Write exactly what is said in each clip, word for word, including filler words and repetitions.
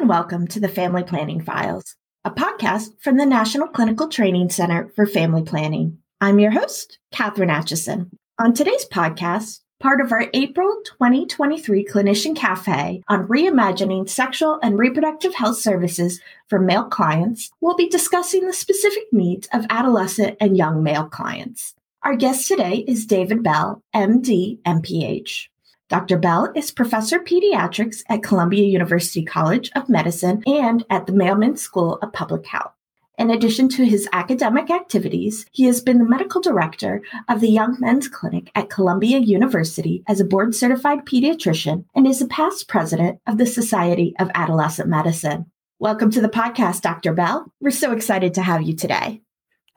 and welcome to the Family Planning Files, a podcast from the National Clinical Training Center for Family Planning. I'm your host, Katherine Atchison. On today's podcast, part of our April twenty twenty-three Clinician Cafe on reimagining sexual and reproductive health services for male clients, we'll be discussing the specific needs of adolescent and young male clients. Our guest today is David Bell, M D, M P H. Doctor Bell is Professor of Pediatrics at Columbia University College of Medicine and at the Mailman School of Public Health. In addition to his academic activities, he has been the medical director of the Young Men's Clinic at Columbia University as a board-certified pediatrician and is a past president of the Society of Adolescent Medicine. Welcome to the podcast, Doctor Bell. We're so excited to have you today.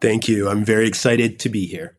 Thank you. I'm very excited to be here.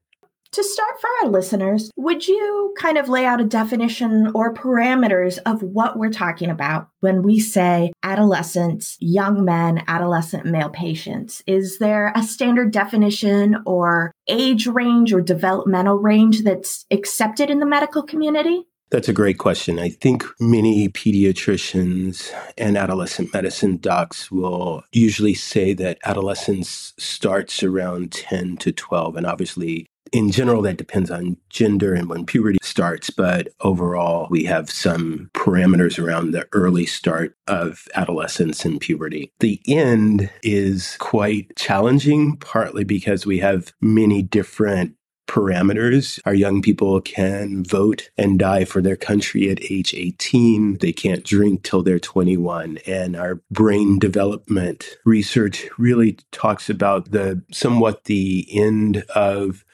To start for our listeners, would you kind of lay out a definition or parameters of what we're talking about when we say adolescents, young men, adolescent male patients? Is there a standard definition or age range or developmental range that's accepted in the medical community? That's a great question. I think many pediatricians and adolescent medicine docs will usually say that adolescence starts around ten to twelve, and obviously, in general, that depends on gender and when puberty starts, but overall, we have some parameters around the early start of adolescence and puberty. The end is quite challenging, partly because we have many different parameters. Our young people can vote and die for their country at age eighteen. They can't drink till they're twenty-one. And our brain development research really talks about the somewhat the end of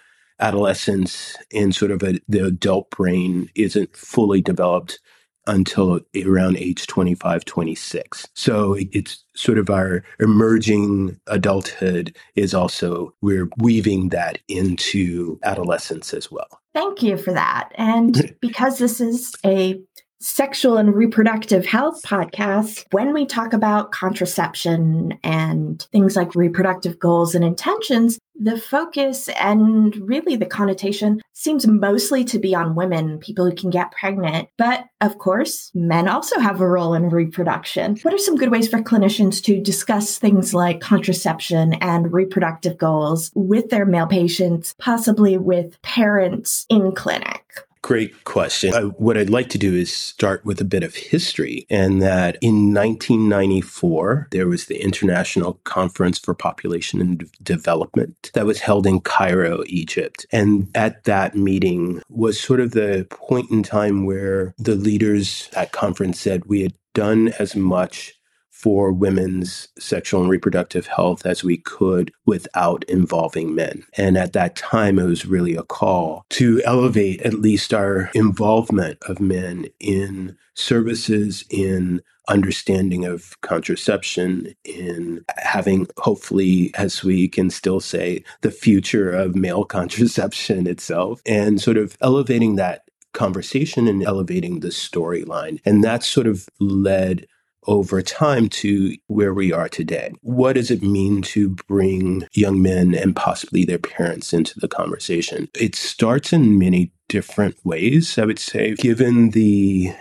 adolescence, and sort of a, the adult brain isn't fully developed until around age twenty-five, twenty-six. So it's sort of our emerging adulthood is also, we're weaving that into adolescence as well. Thank you for that. And because this is a sexual and reproductive health podcast, when we talk about contraception and things like reproductive goals and intentions, the focus and really the connotation seems mostly to be on women, people who can get pregnant. But of course, men also have a role in reproduction. What are some good ways for clinicians to discuss things like contraception and reproductive goals with their male patients, possibly with parents in clinic? Great question. Uh, what I'd like to do is start with a bit of history, and that in nineteen ninety-four, there was the International Conference for Population and Development that was held in Cairo, Egypt. And at that meeting was sort of the point in time where the leaders at conference said we had done as much for women's sexual and reproductive health as we could without involving men. And at that time, it was really a call to elevate at least our involvement of men in services, in understanding of contraception, in having, hopefully, as we can still say, the future of male contraception itself, and sort of elevating that conversation and elevating the storyline. And that sort of led over time to where we are today. What does it mean to bring young men and possibly their parents into the conversation? It starts in many different ways, I would say. Given the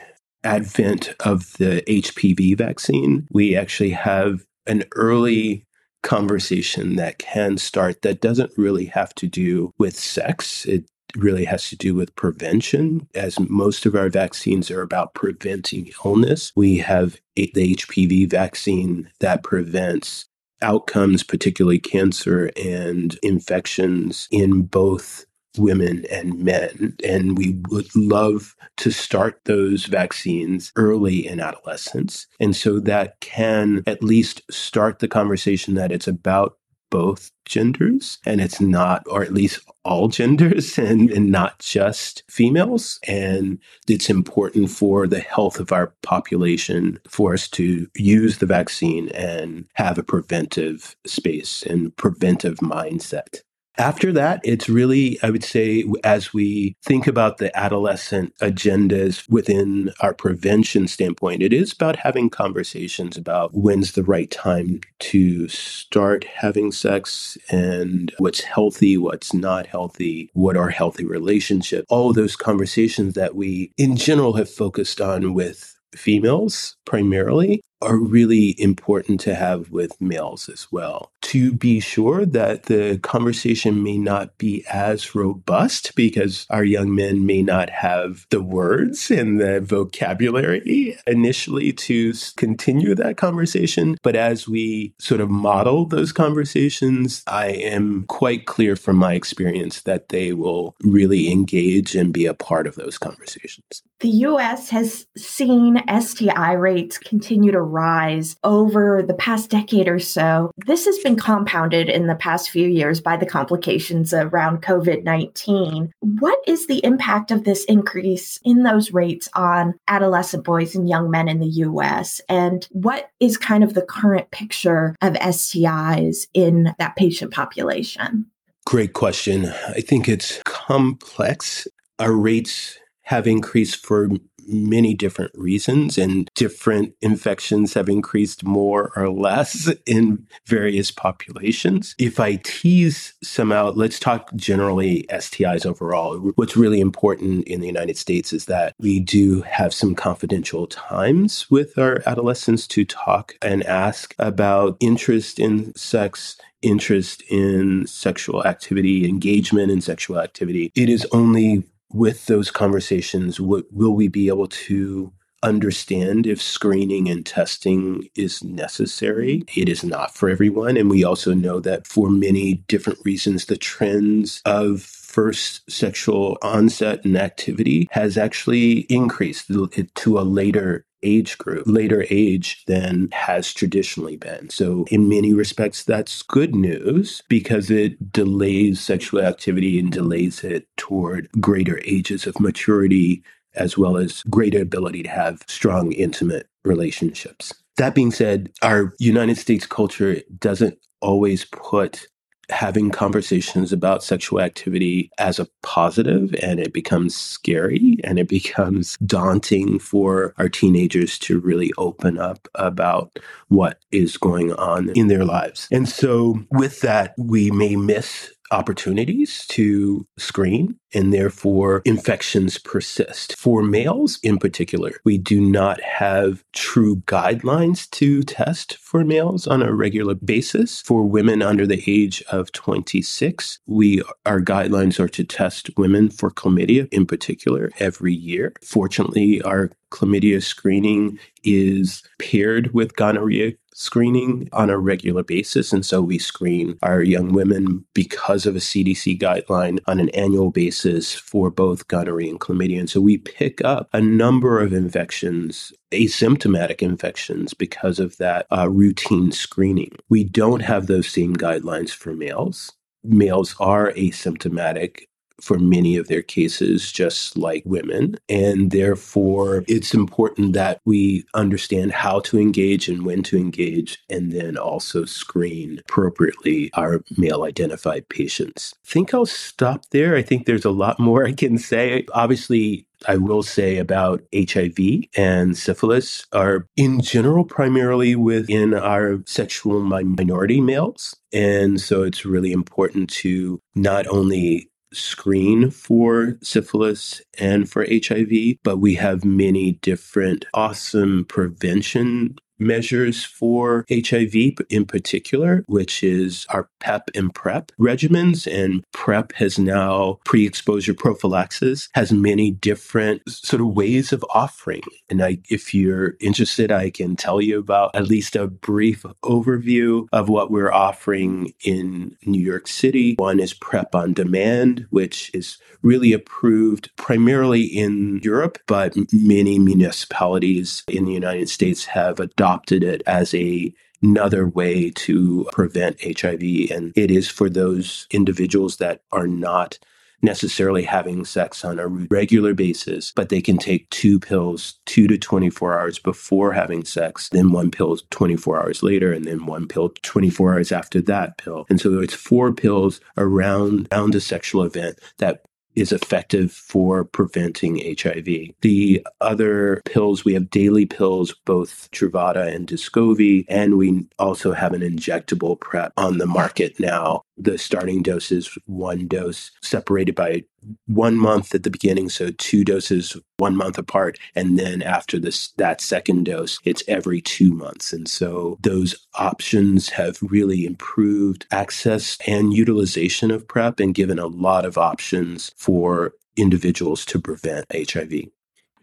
advent of the H P V vaccine, we actually have an early conversation that can start that doesn't really have to do with sex. It really has to do with prevention. As most of our vaccines are about preventing illness, we have the H P V vaccine that prevents outcomes, particularly cancer and infections in both women and men. And we would love to start those vaccines early in adolescence. And so that can at least start the conversation that it's about both genders, and it's not, or at least all genders, and, and not just females. And it's important for the health of our population for us to use the vaccine and have a preventive space and preventive mindset. After that, it's really, I would say, as we think about the adolescent agendas within our prevention standpoint, it is about having conversations about when's the right time to start having sex and what's healthy, what's not healthy, what are healthy relationships, all those conversations that we in general have focused on with females primarily, are really important to have with males as well. To be sure that the conversation may not be as robust because our young men may not have the words and the vocabulary initially to continue that conversation. But as we sort of model those conversations, I am quite clear from my experience that they will really engage and be a part of those conversations. The U S has seen S T I rates continue to rise over the past decade or so. This has been compounded in the past few years by the complications around COVID nineteen. What is the impact of this increase in those rates on adolescent boys and young men in the U S? And what is kind of the current picture of S T Is in that patient population? Great question. I think it's complex. Our rates have increased for many different reasons, and different infections have increased more or less in various populations. If I tease some out, let's talk generally S T Is overall. What's really important in the United States is that we do have some confidential times with our adolescents to talk and ask about interest in sex, interest in sexual activity, engagement in sexual activity. It is only with those conversations, what, will we be able to understand if screening and testing is necessary? It is not for everyone. And we also know that for many different reasons, the trends of first sexual onset and activity has actually increased to a later age group, later age than has traditionally been. So in many respects, that's good news because it delays sexual activity and delays it toward greater ages of maturity, as well as greater ability to have strong, intimate relationships. That being said, our United States culture doesn't always put having conversations about sexual activity as a positive, and it becomes scary and it becomes daunting for our teenagers to really open up about what is going on in their lives. And so with that, we may miss opportunities to screen, and therefore infections persist. For males in particular, we do not have true guidelines to test for males on a regular basis. For women under the age of twenty-six, we our guidelines are to test women for chlamydia in particular every year. Fortunately, our chlamydia screening is paired with gonorrhea screening on a regular basis. And so we screen our young women because of a C D C guideline on an annual basis for both gonorrhea and chlamydia. And so we pick up a number of infections, asymptomatic infections, because of that uh, routine screening. We don't have those same guidelines for males. Males are asymptomatic for many of their cases, just like women. And therefore, it's important that we understand how to engage and when to engage, and then also screen appropriately our male-identified patients. I think I'll stop there. I think there's a lot more I can say. Obviously, I will say about H I V and syphilis are in general primarily within our sexual minority males. And so it's really important to not only screen for syphilis and for H I V, but we have many different awesome prevention measures for H I V in particular, which is our P E P and PrEP regimens. And PrEP has now, pre-exposure prophylaxis, has many different sort of ways of offering. And I, if you're interested, I can tell you about at least a brief overview of what we're offering in New York City. One is PrEP on demand, which is really approved primarily in Europe, but many municipalities in the United States have adopted adopted it as a, another way to prevent H I V. And it is for those individuals that are not necessarily having sex on a regular basis, but they can take two pills two to twenty-four hours before having sex, then one pill twenty-four hours later, and then one pill twenty-four hours after that pill. And so it's four pills around, around a sexual event that is effective for preventing H I V. The other pills, we have daily pills, both Truvada and Descovy, and we also have an injectable PrEP on the market now. The starting dose is one dose separated by one month at the beginning, so two doses one month apart, and then after this that second dose, it's every two months. And so those options have really improved access and utilization of PrEP and given a lot of options for individuals to prevent H I V.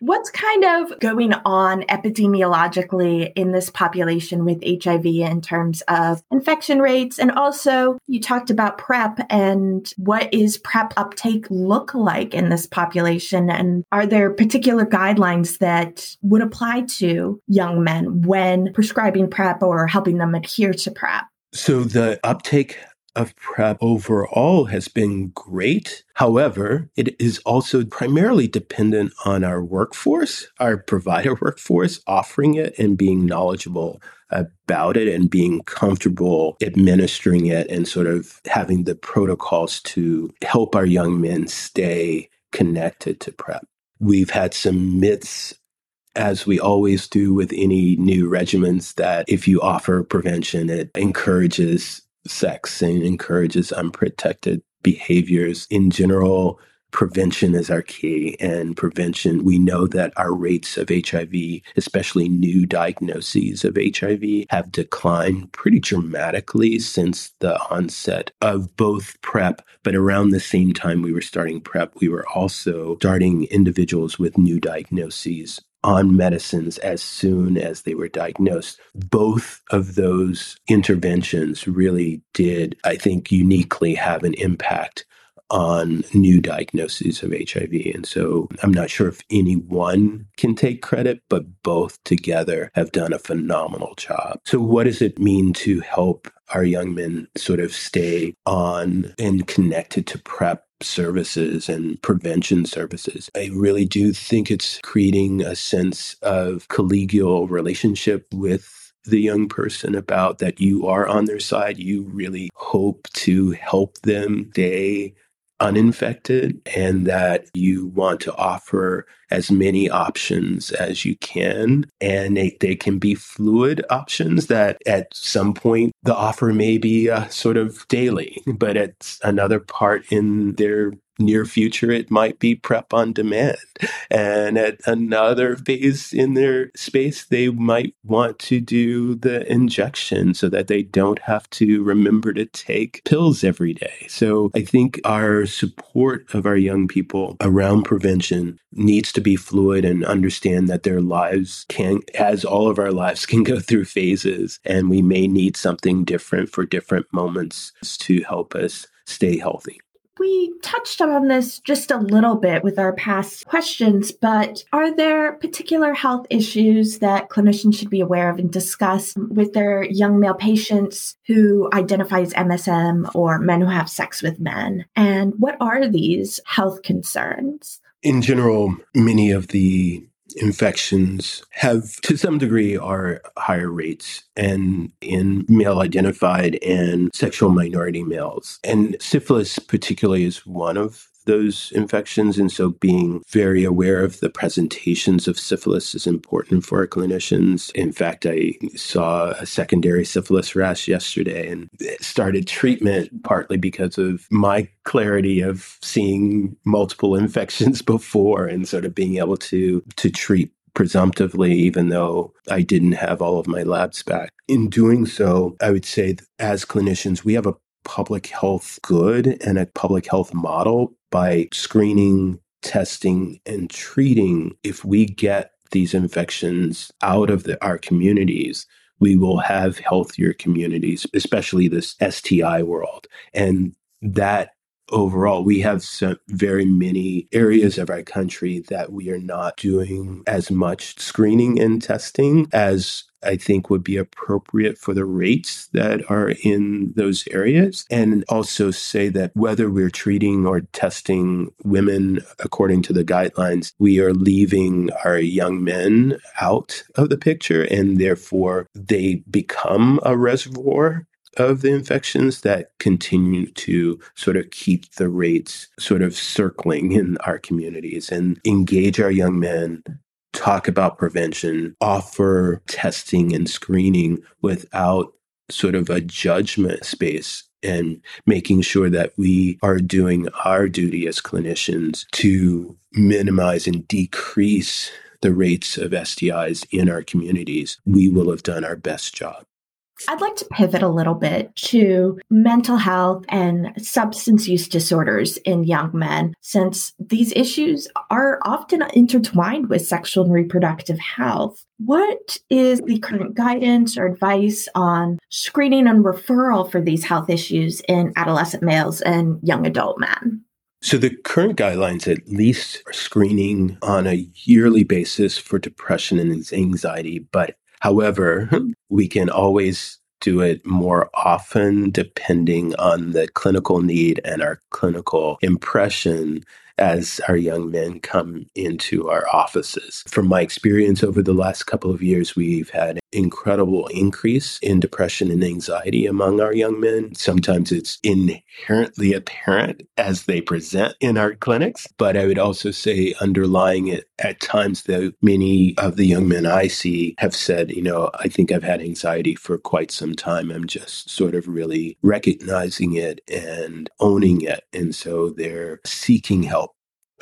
What's kind of going on epidemiologically in this population with H I V in terms of infection rates? And also, you talked about PrEP, and what is PrEP uptake look like in this population? And are there particular guidelines that would apply to young men when prescribing PrEP or helping them adhere to PrEP? So the uptake of PrEP overall has been great. However, it is also primarily dependent on our workforce, our provider workforce offering it and being knowledgeable about it and being comfortable administering it and sort of having the protocols to help our young men stay connected to PrEP. We've had some myths, as we always do with any new regimens, that if you offer prevention, it encourages sex and encourages unprotected behaviors. In general, prevention is our key. And prevention, we know that our rates of H I V, especially new diagnoses of H I V, have declined pretty dramatically since the onset of both PrEP. But around the same time we were starting PrEP, we were also starting individuals with new diagnoses on medicines as soon as they were diagnosed. Both of those interventions really did, I think, uniquely have an impact on new diagnoses of H I V. And so I'm not sure if any one can take credit, but both together have done a phenomenal job. So what does it mean to help our young men sort of stay on and connected to PrEP services and prevention services? I really do think it's creating a sense of collegial relationship with the young person about that you are on their side. You really hope to help them stay uninfected and that you want to offer as many options as you can. And they, they can be fluid options that at some point the offer may be uh, sort of daily, but at another part in their near future, it might be PrEP on demand. And at another phase in their space, they might want to do the injection so that they don't have to remember to take pills every day. So I think our support of our young people around prevention needs to be fluid and understand that their lives can, as all of our lives, can go through phases. And we may need something different for different moments to help us stay healthy. We touched on this just a little bit with our past questions, but are there particular health issues that clinicians should be aware of and discuss with their young male patients who identify as M S M or men who have sex with men? And what are these health concerns? In general, many of the infections have, to some degree, are higher rates and in male-identified and sexual minority males. And syphilis particularly is one of those infections. And so being very aware of the presentations of syphilis is important for our clinicians. In fact, I saw a secondary syphilis rash yesterday and started treatment partly because of my clarity of seeing multiple infections before and sort of being able to, to treat presumptively, even though I didn't have all of my labs back. In doing so, I would say that as clinicians, we have a public health good and a public health model by screening, testing, and treating. If we get these infections out of the, our communities, we will have healthier communities, especially this S T I world. And that overall, we have some very many areas of our country that we are not doing as much screening and testing as I think would be appropriate for the rates that are in those areas. And also say that whether we're treating or testing women according to the guidelines, we are leaving our young men out of the picture, and therefore they become a reservoir of the infections that continue to sort of keep the rates sort of circling in our communities. And engage our young men, talk about prevention, offer testing and screening without sort of a judgment space and making sure that we are doing our duty as clinicians to minimize and decrease the rates of S T Is in our communities, we will have done our best job. I'd like to pivot a little bit to mental health and substance use disorders in young men, since these issues are often intertwined with sexual and reproductive health. What is the current guidance or advice on screening and referral for these health issues in adolescent males and young adult men? So the current guidelines at least are screening on a yearly basis for depression and anxiety, but however, we can always do it more often depending on the clinical need and our clinical impression as our young men come into our offices. From my experience over the last couple of years, we've had an incredible increase in depression and anxiety among our young men. Sometimes it's inherently apparent as they present in our clinics, but I would also say underlying it at times, though, many of the young men I see have said, you know, I think I've had anxiety for quite some time. I'm just sort of really recognizing it and owning it. And so they're seeking help.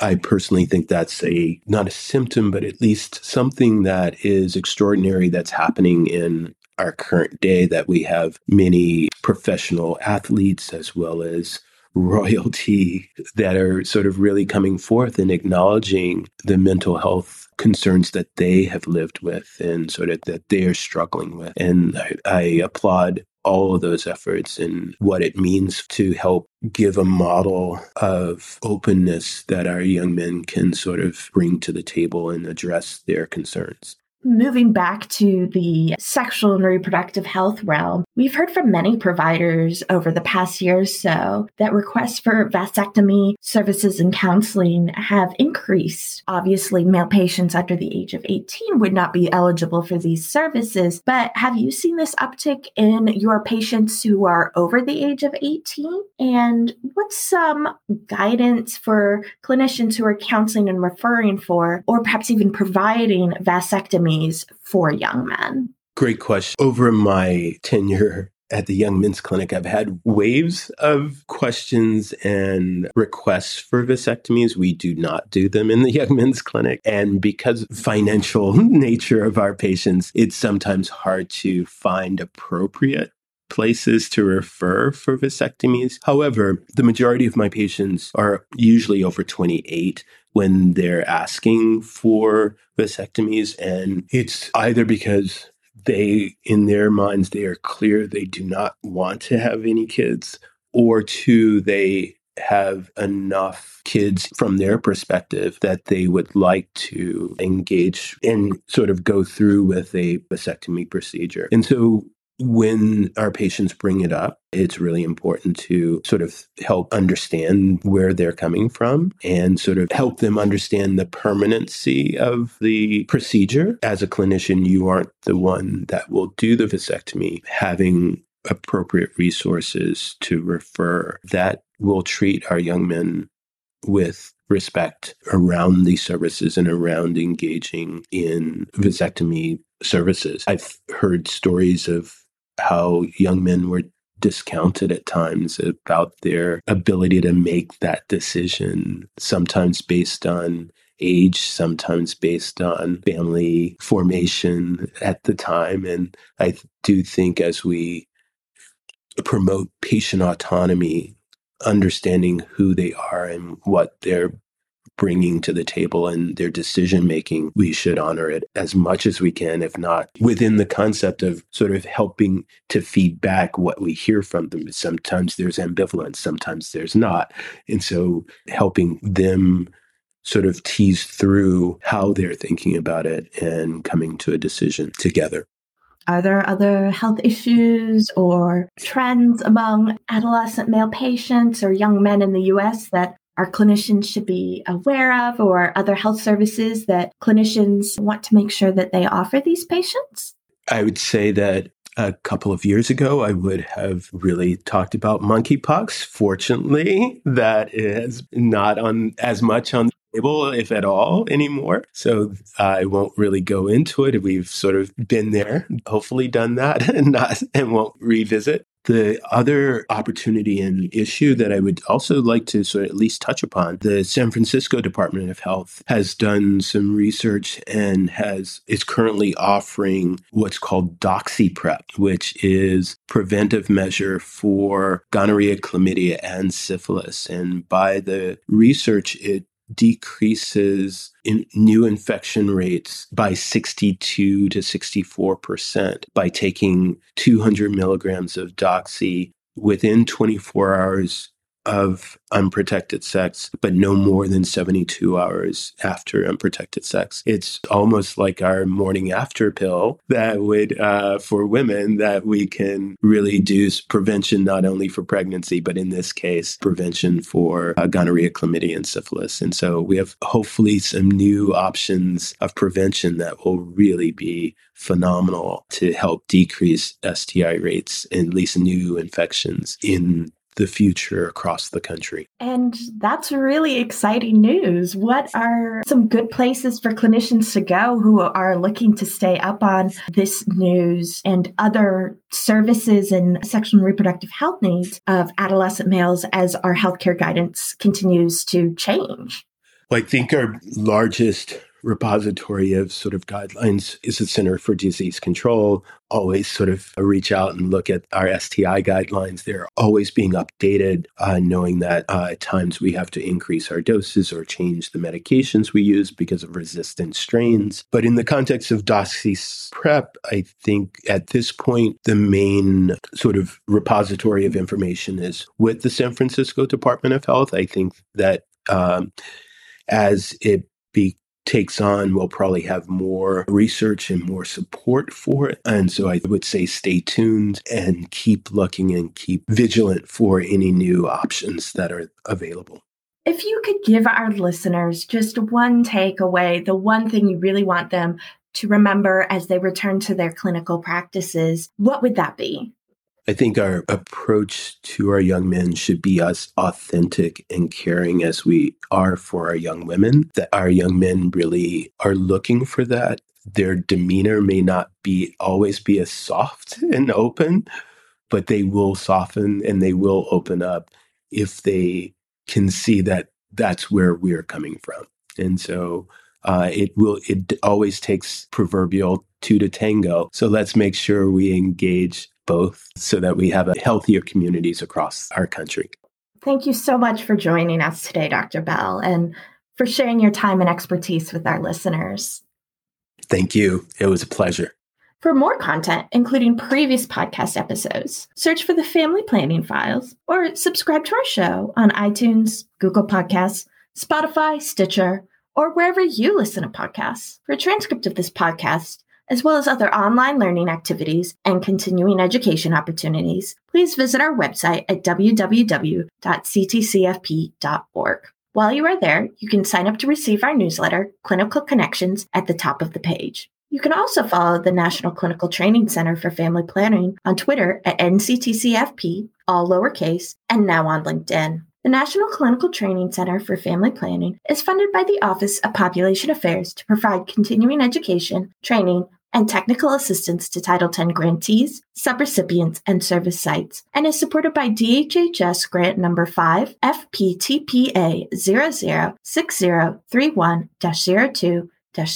I personally think that's a not a symptom, but at least something that is extraordinary that's happening in our current day, that we have many professional athletes as well as royalty that are sort of really coming forth and acknowledging the mental health concerns that they have lived with and sort of that they are struggling with. And I, I applaud all of those efforts and what it means to help give a model of openness that our young men can sort of bring to the table and address their concerns. Moving back to the sexual and reproductive health realm, we've heard from many providers over the past year or so that requests for vasectomy services and counseling have increased. Obviously, male patients under the age of eighteen would not be eligible for these services, but have you seen this uptick in your patients who are over the age of eighteen? And what's some guidance for clinicians who are counseling and referring for, or perhaps even providing vasectomy for young men? Great question. Over my tenure at the Young Men's Clinic, I've had waves of questions and requests for vasectomies. We do not do them in the Young Men's Clinic. And because of the financial nature of our patients, it's sometimes hard to find appropriate places to refer for vasectomies. However, the majority of my patients are usually over twenty-eight when they're asking for vasectomies. And it's either because they, in their minds, they are clear they do not want to have any kids, or two, they have enough kids from their perspective that they would like to engage and sort of go through with a vasectomy procedure. And so when our patients bring it up, it's really important to sort of help understand where they're coming from and sort of help them understand the permanency of the procedure. As a clinician, you aren't the one that will do the vasectomy. Having appropriate resources to refer that will treat our young men with respect around these services and around engaging in vasectomy services. I've heard stories of how young men were discounted at times about their ability to make that decision, sometimes based on age, sometimes based on family formation at the time. And I do think as we promote patient autonomy, understanding who they are and what they're bringing to the table and their decision-making, we should honor it as much as we can, if not within the concept of sort of helping to feed back what we hear from them. Sometimes there's ambivalence, sometimes there's not. And so helping them sort of tease through how they're thinking about it and coming to a decision together. Are there other health issues or trends among adolescent male patients or young men in the U S that our clinicians should be aware of, or other health services that clinicians want to make sure that they offer these patients? I would say that a couple of years ago, I would have really talked about monkeypox. Fortunately, that is not on as much on able, if at all, anymore. So uh, I won't really go into it. We've sort of been there, hopefully done that, and not and won't revisit. The other opportunity and issue that I would also like to sort of at least touch upon, the San Francisco Department of Health has done some research and has is currently offering what's called DoxyPrep, which is preventive measure for gonorrhea, chlamydia, and syphilis. And by the research, it decreases in new infection rates by sixty-two to sixty-four percent by taking two hundred milligrams of doxy within twenty-four hours of unprotected sex, but no more than seventy-two hours after unprotected sex. It's almost like our morning after pill that would, uh, for women, that we can really do prevention not only for pregnancy, but in this case, prevention for uh, gonorrhea, chlamydia, and syphilis. And so we have hopefully some new options of prevention that will really be phenomenal to help decrease S T I rates and at least new infections in the future across the country. And that's really exciting news. What are some good places for clinicians to go who are looking to stay up on this news and other services and sexual and reproductive health needs of adolescent males as our healthcare guidance continues to change? Well, I think our largest repository of sort of guidelines is the Center for Disease Control. Always sort of reach out and look at our S T I guidelines. They're always being updated, uh, knowing that uh, at times we have to increase our doses or change the medications we use because of resistant strains. But in the context of DoxyPrep, I think at this point, the main sort of repository of information is with the San Francisco Department of Health. I think that um, as it becomes takes on, we'll probably have more research and more support for it. And so I would say stay tuned and keep looking and keep vigilant for any new options that are available. If you could give our listeners just one takeaway, the one thing you really want them to remember as they return to their clinical practices, what would that be? I think our approach to our young men should be as authentic and caring as we are for our young women, that our young men really are looking for that. Their demeanor may not be always be as soft and open, but they will soften and they will open up if they can see that that's where we're coming from. And so uh, it will. It always takes proverbial two to tango. So let's make sure we engage both so that we have a healthier communities across our country. Thank you so much for joining us today, Doctor Bell, and for sharing your time and expertise with our listeners. Thank you. It was a pleasure. For more content, including previous podcast episodes, search for the Family Planning Files or subscribe to our show on iTunes, Google Podcasts, Spotify, Stitcher, or wherever you listen to podcasts. For a transcript of this podcast, as well as other online learning activities and continuing education opportunities, please visit our website at w w w dot c t c f p dot org. While you are there, you can sign up to receive our newsletter, Clinical Connections, at the top of the page. You can also follow the National Clinical Training Center for Family Planning on Twitter at N C T C F P, all lowercase, and now on LinkedIn. The National Clinical Training Center for Family Planning is funded by the Office of Population Affairs to provide continuing education, training, and technical assistance to Title ten grantees, subrecipients, and service sites, and is supported by D H H S grant number five, F P T P A zero zero six zero three one dash zero two. This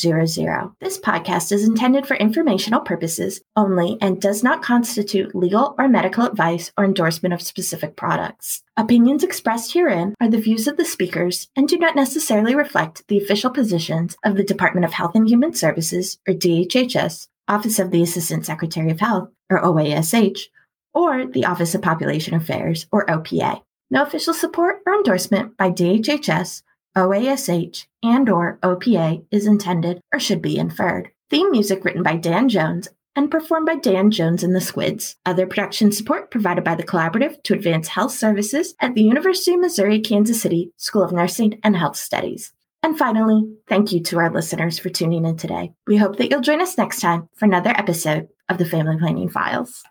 podcast is intended for informational purposes only and does not constitute legal or medical advice or endorsement of specific products. Opinions expressed herein are the views of the speakers and do not necessarily reflect the official positions of the Department of Health and Human Services, or D H H S, Office of the Assistant Secretary of Health, or O A S H, or the Office of Population Affairs, or O P A. No official support or endorsement by D H H S, O A S H, and or O P A is intended or should be inferred. Theme music written by Dan Jones and performed by Dan Jones and the Squids. Other production support provided by the Collaborative to Advance Health Services at the University of Missouri-Kansas City School of Nursing and Health Studies. And finally, thank you to our listeners for tuning in today. We hope that you'll join us next time for another episode of the Family Planning Files.